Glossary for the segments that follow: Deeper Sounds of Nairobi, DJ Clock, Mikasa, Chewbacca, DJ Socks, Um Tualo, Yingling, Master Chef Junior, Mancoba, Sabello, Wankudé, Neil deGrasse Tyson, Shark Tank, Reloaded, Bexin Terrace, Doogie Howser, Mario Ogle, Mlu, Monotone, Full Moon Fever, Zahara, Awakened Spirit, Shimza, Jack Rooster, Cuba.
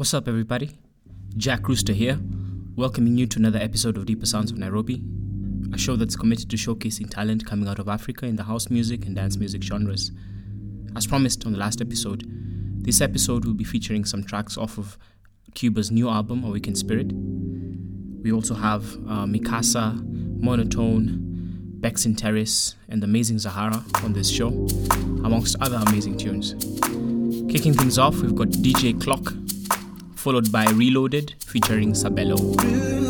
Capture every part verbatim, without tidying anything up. What's up, everybody? Jack Rooster here, welcoming you to another episode of Deeper Sounds of Nairobi, a show that's committed to showcasing talent coming out of Africa in the house music and dance music genres. As promised on the last episode, this episode will be featuring some tracks off of Cuba's new album, Awakened Spirit. We also have uh, Mikasa, Monotone, Bexin Terrace, and the amazing Zahara on this show, amongst other amazing tunes. Kicking things off, we've got D J Clock, followed by Reloaded featuring Sabello.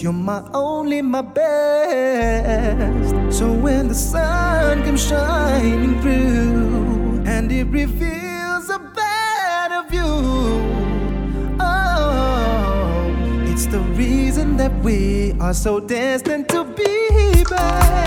You're my only, my best. So when the sun comes shining through and it reveals a better view, oh, it's the reason that we are so destined to be back.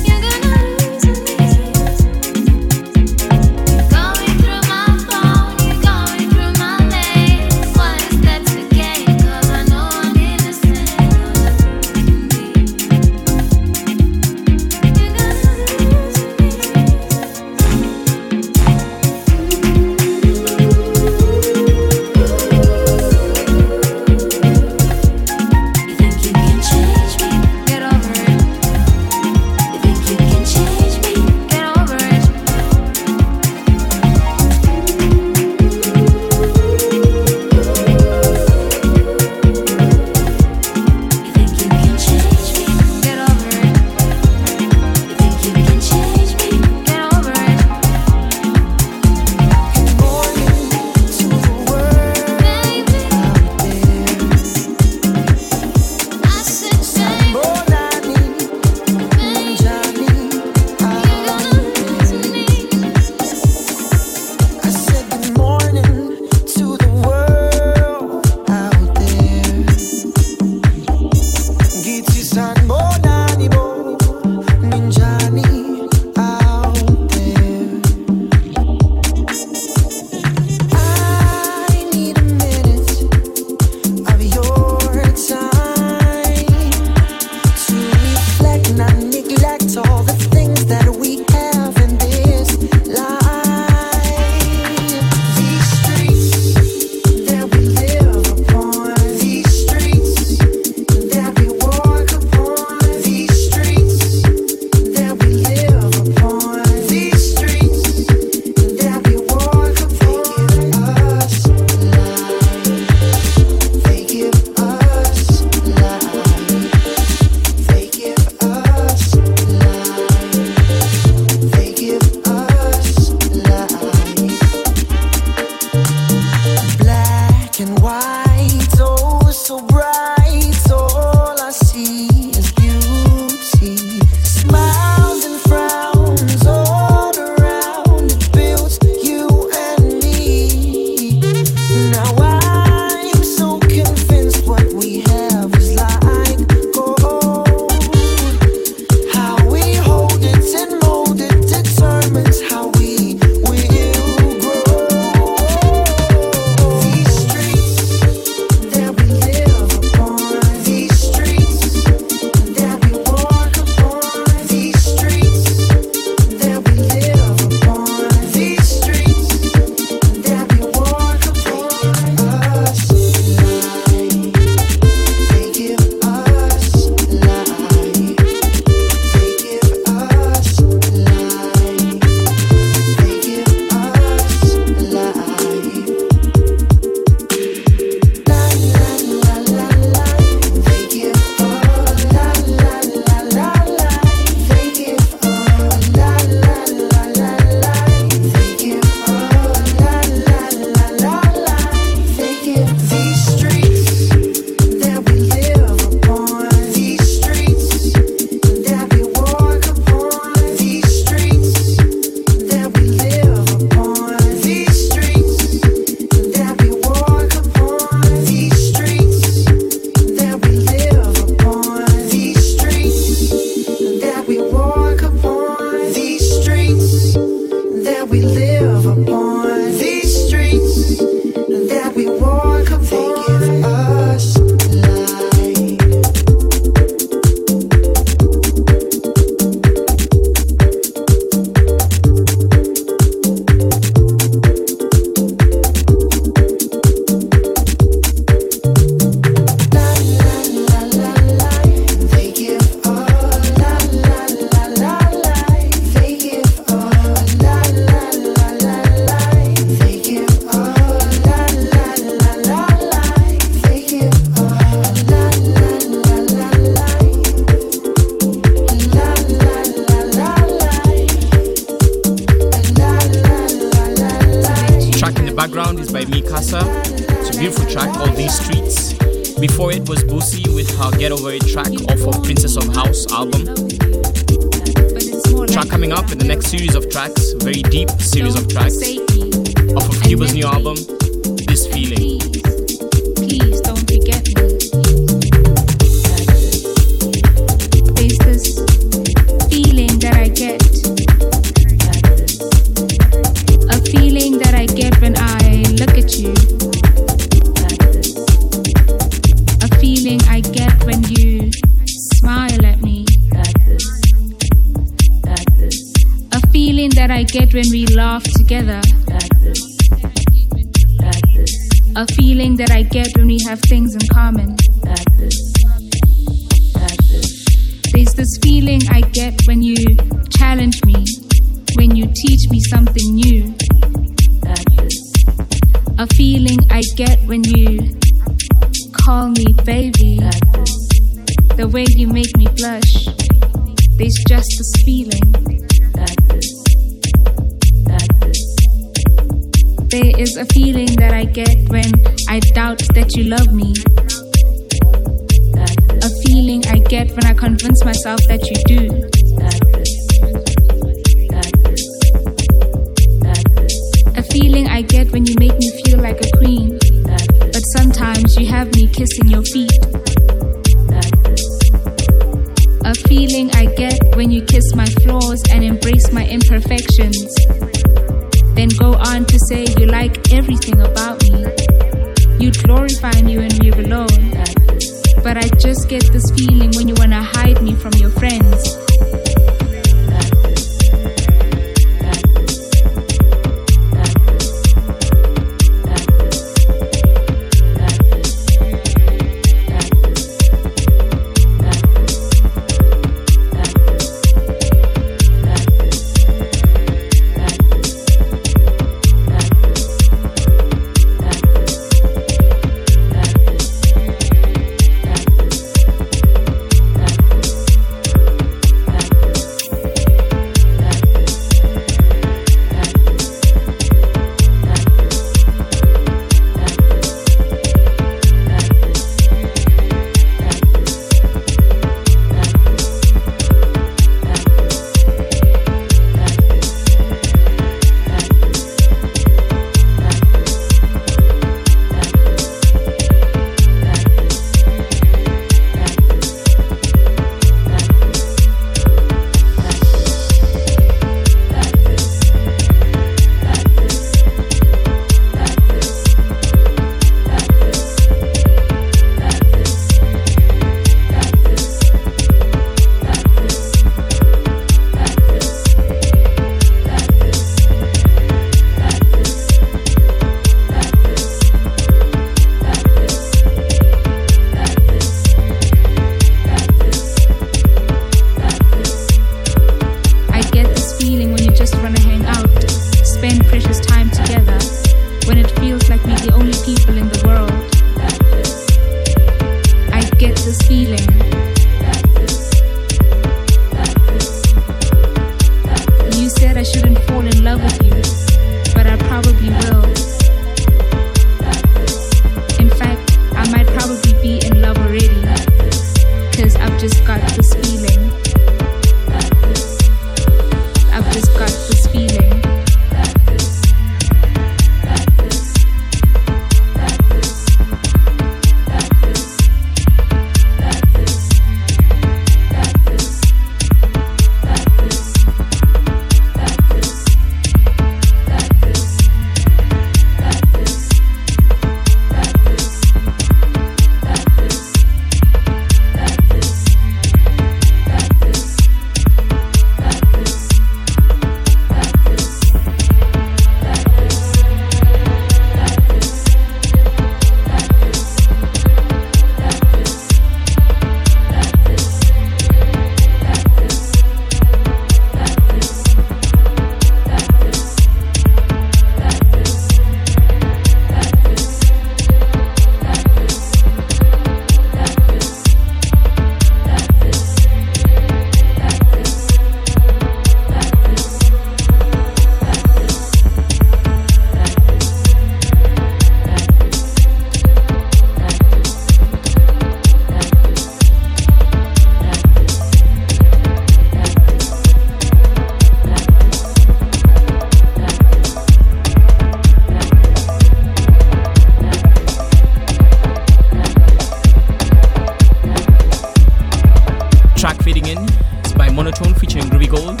Monotone featuring Groovy Gold.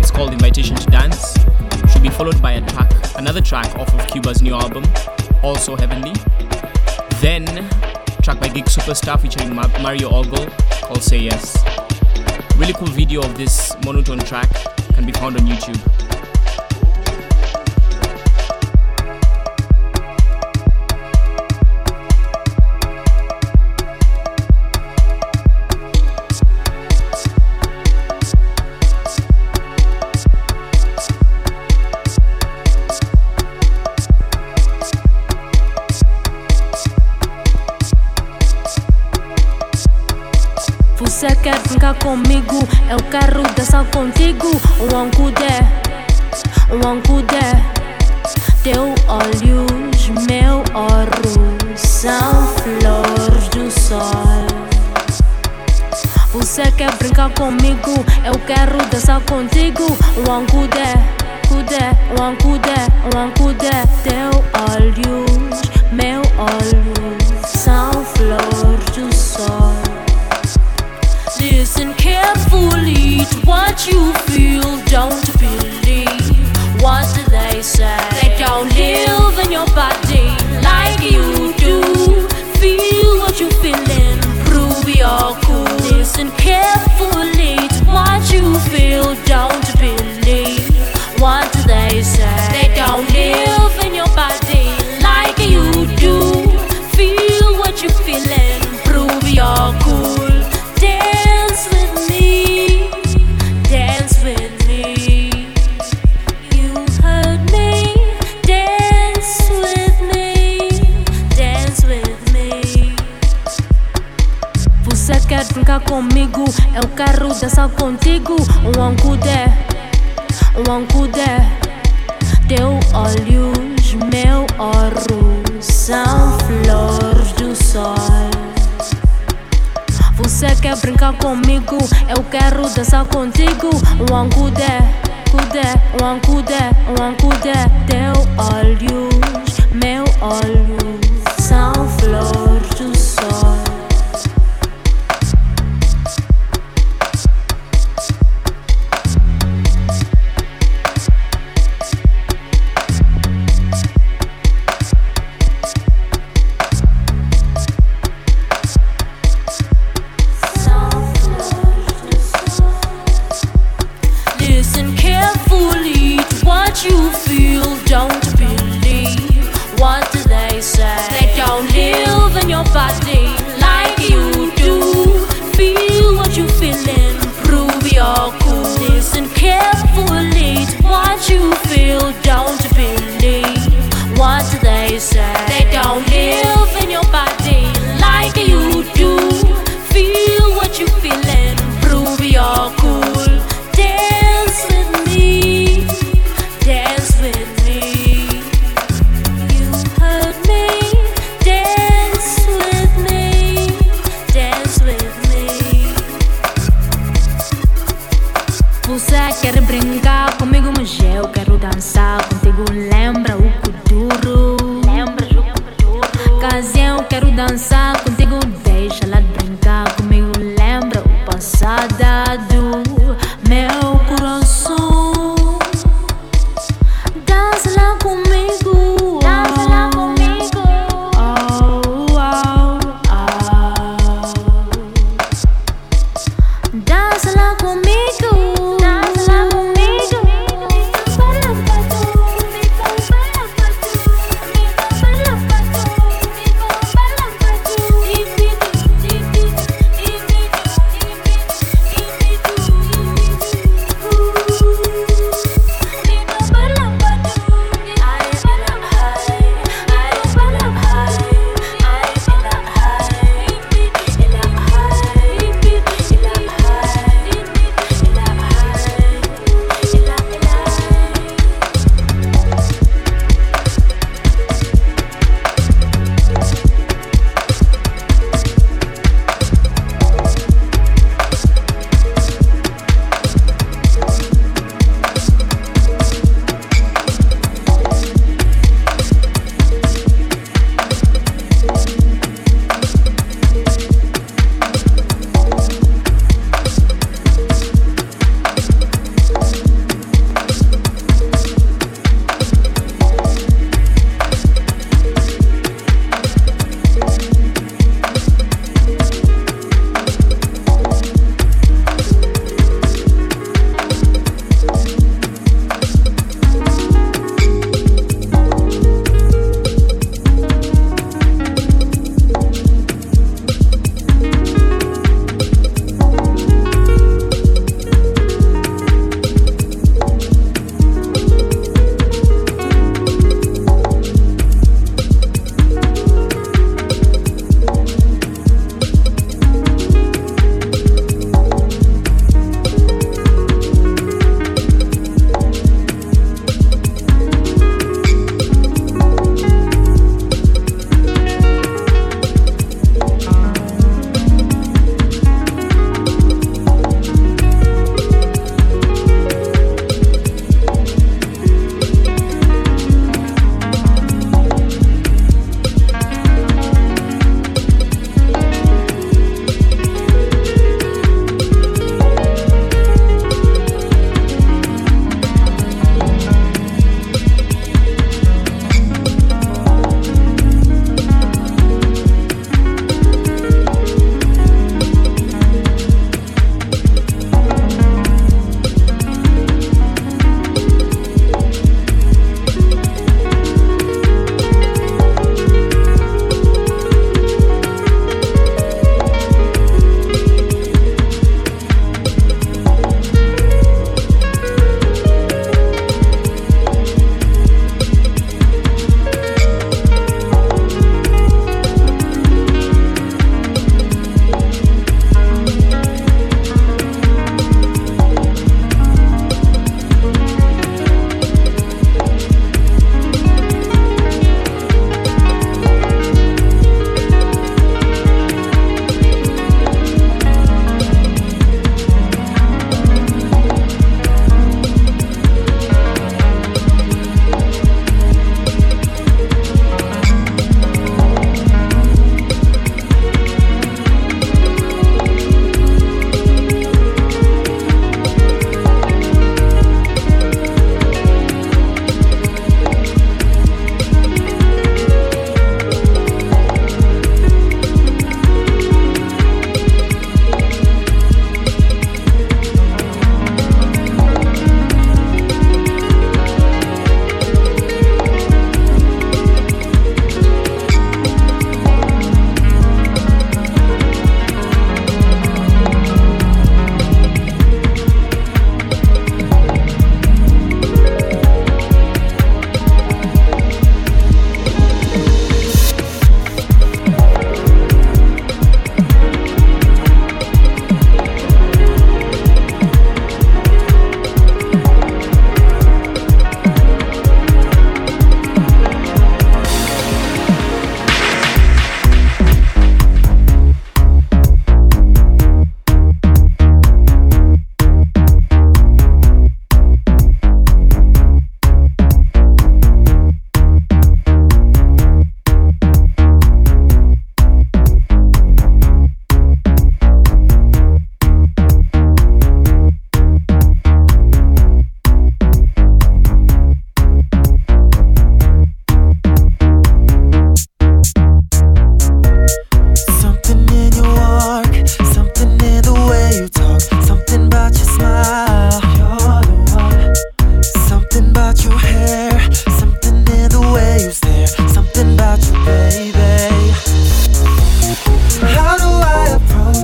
It's called Invitation to Dance. Should be followed by a track, another track off of Cuba's new album, also Heavenly. Then a track by Geek Superstar featuring Mario Ogle called Say Yes. Really cool video of this Monotone track can be found on YouTube. Você quer brincar comigo? Eu quero dançar contigo. Wankudé, Wankudé. Teu olhos, meu ouro, são flores do sol. Você quer brincar comigo? Eu quero dançar contigo. Wankudé, Kudé, Wankudé, Wankudé. Teu olhos, meu olhos, são flores do sol. Listen carefully to what you feel. Don't believe what they say. They don't live in your body like you do. Feel what you're feeling, prove you're cool. Listen carefully to what you feel. Don't believe what they say. They don't live in your body like you do. Feel what you're feeling, prove you're cool. Brincar comigo, eu quero dançar contigo. Wankudé, Wankudé. Teu olhos, meu ouro, são flores do sol. Você quer brincar comigo? Eu quero dançar contigo. Wankudé, Kudé, Wankudé, Wankudé. Teu olhos, meu olhos, são flores do sol.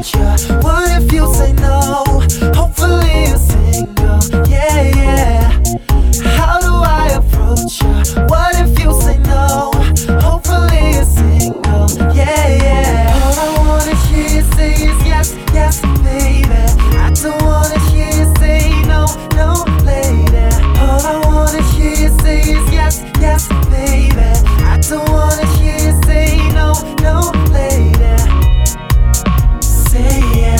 asked you, what if you say no? Hopefully you're single, yeah, yeah. How do I approach you? What if you say no? Hopefully you're single, yeah, yeah. All I wanna hear you say is yes, yes, baby. I don't wanna hear you say no, no, lady. All I wanna hear you say is yes, yes, baby. I don't wanna hear you say no, no, lady. Say yes.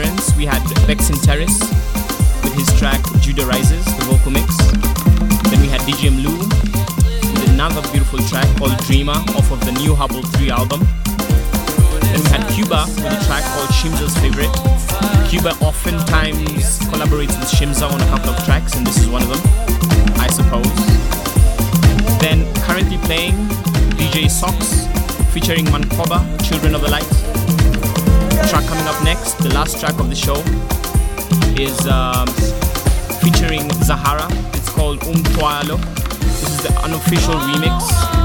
appearance, we had Bexin Terrace with his track Judah Rises, the vocal mix. Then we had D J Mlu with another beautiful track called Dreamer off of the new Hubble three album. Then we had Cuba with a track called Shimza's Favorite. Cuba oftentimes collaborates with Shimza on a couple of tracks, and this is one of them, I suppose. Then currently playing D J Socks featuring Mancoba, Children of the Light. The track coming up next, the last track of the show, is um, featuring Zahara. It's called Um Tualo. This is the unofficial remix.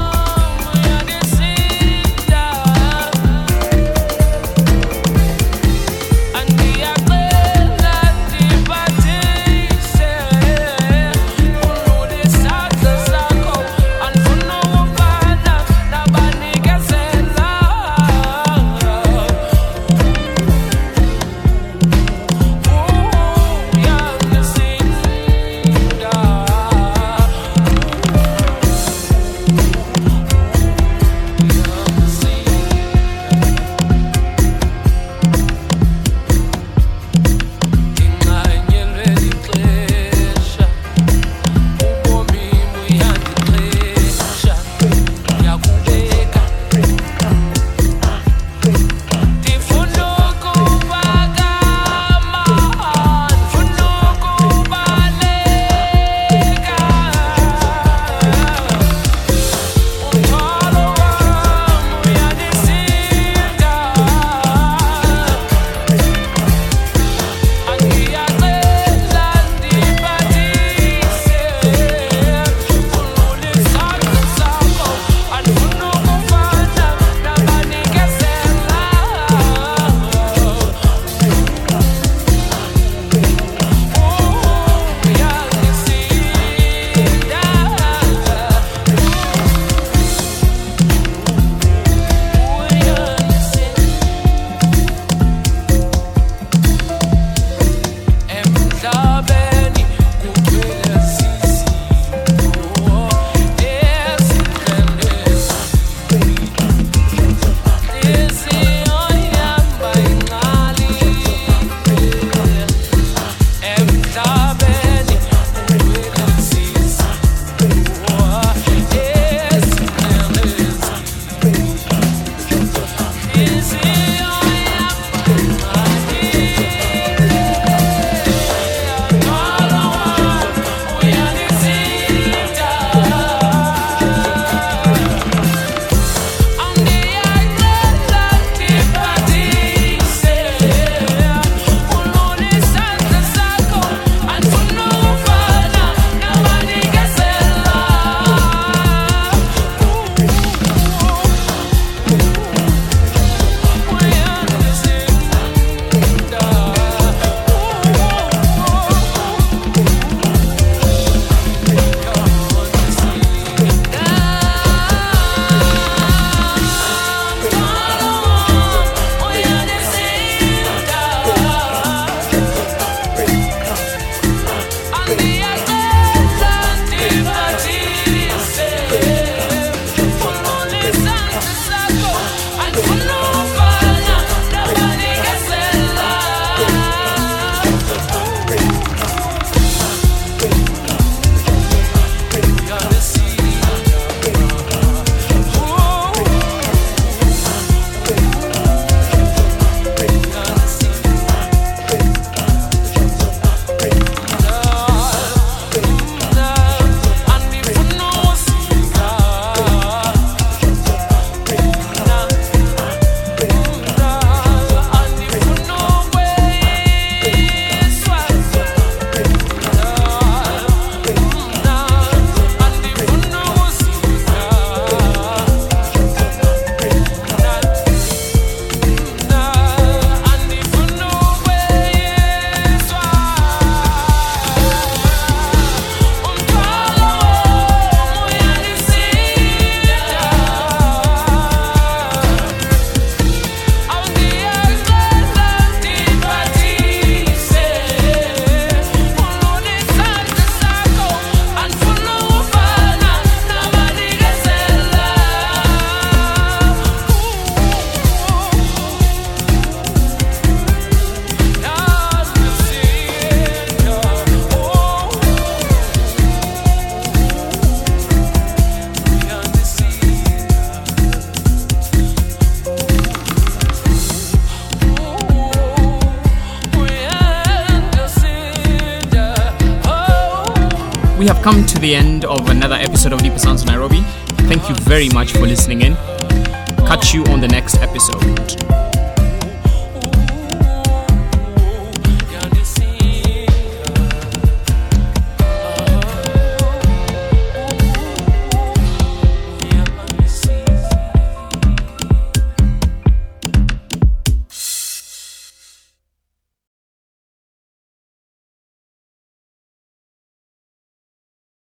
we have come to the end of another episode of Deeper Sounds of Nairobi. Thank you very much for listening in. Catch you on the next episode.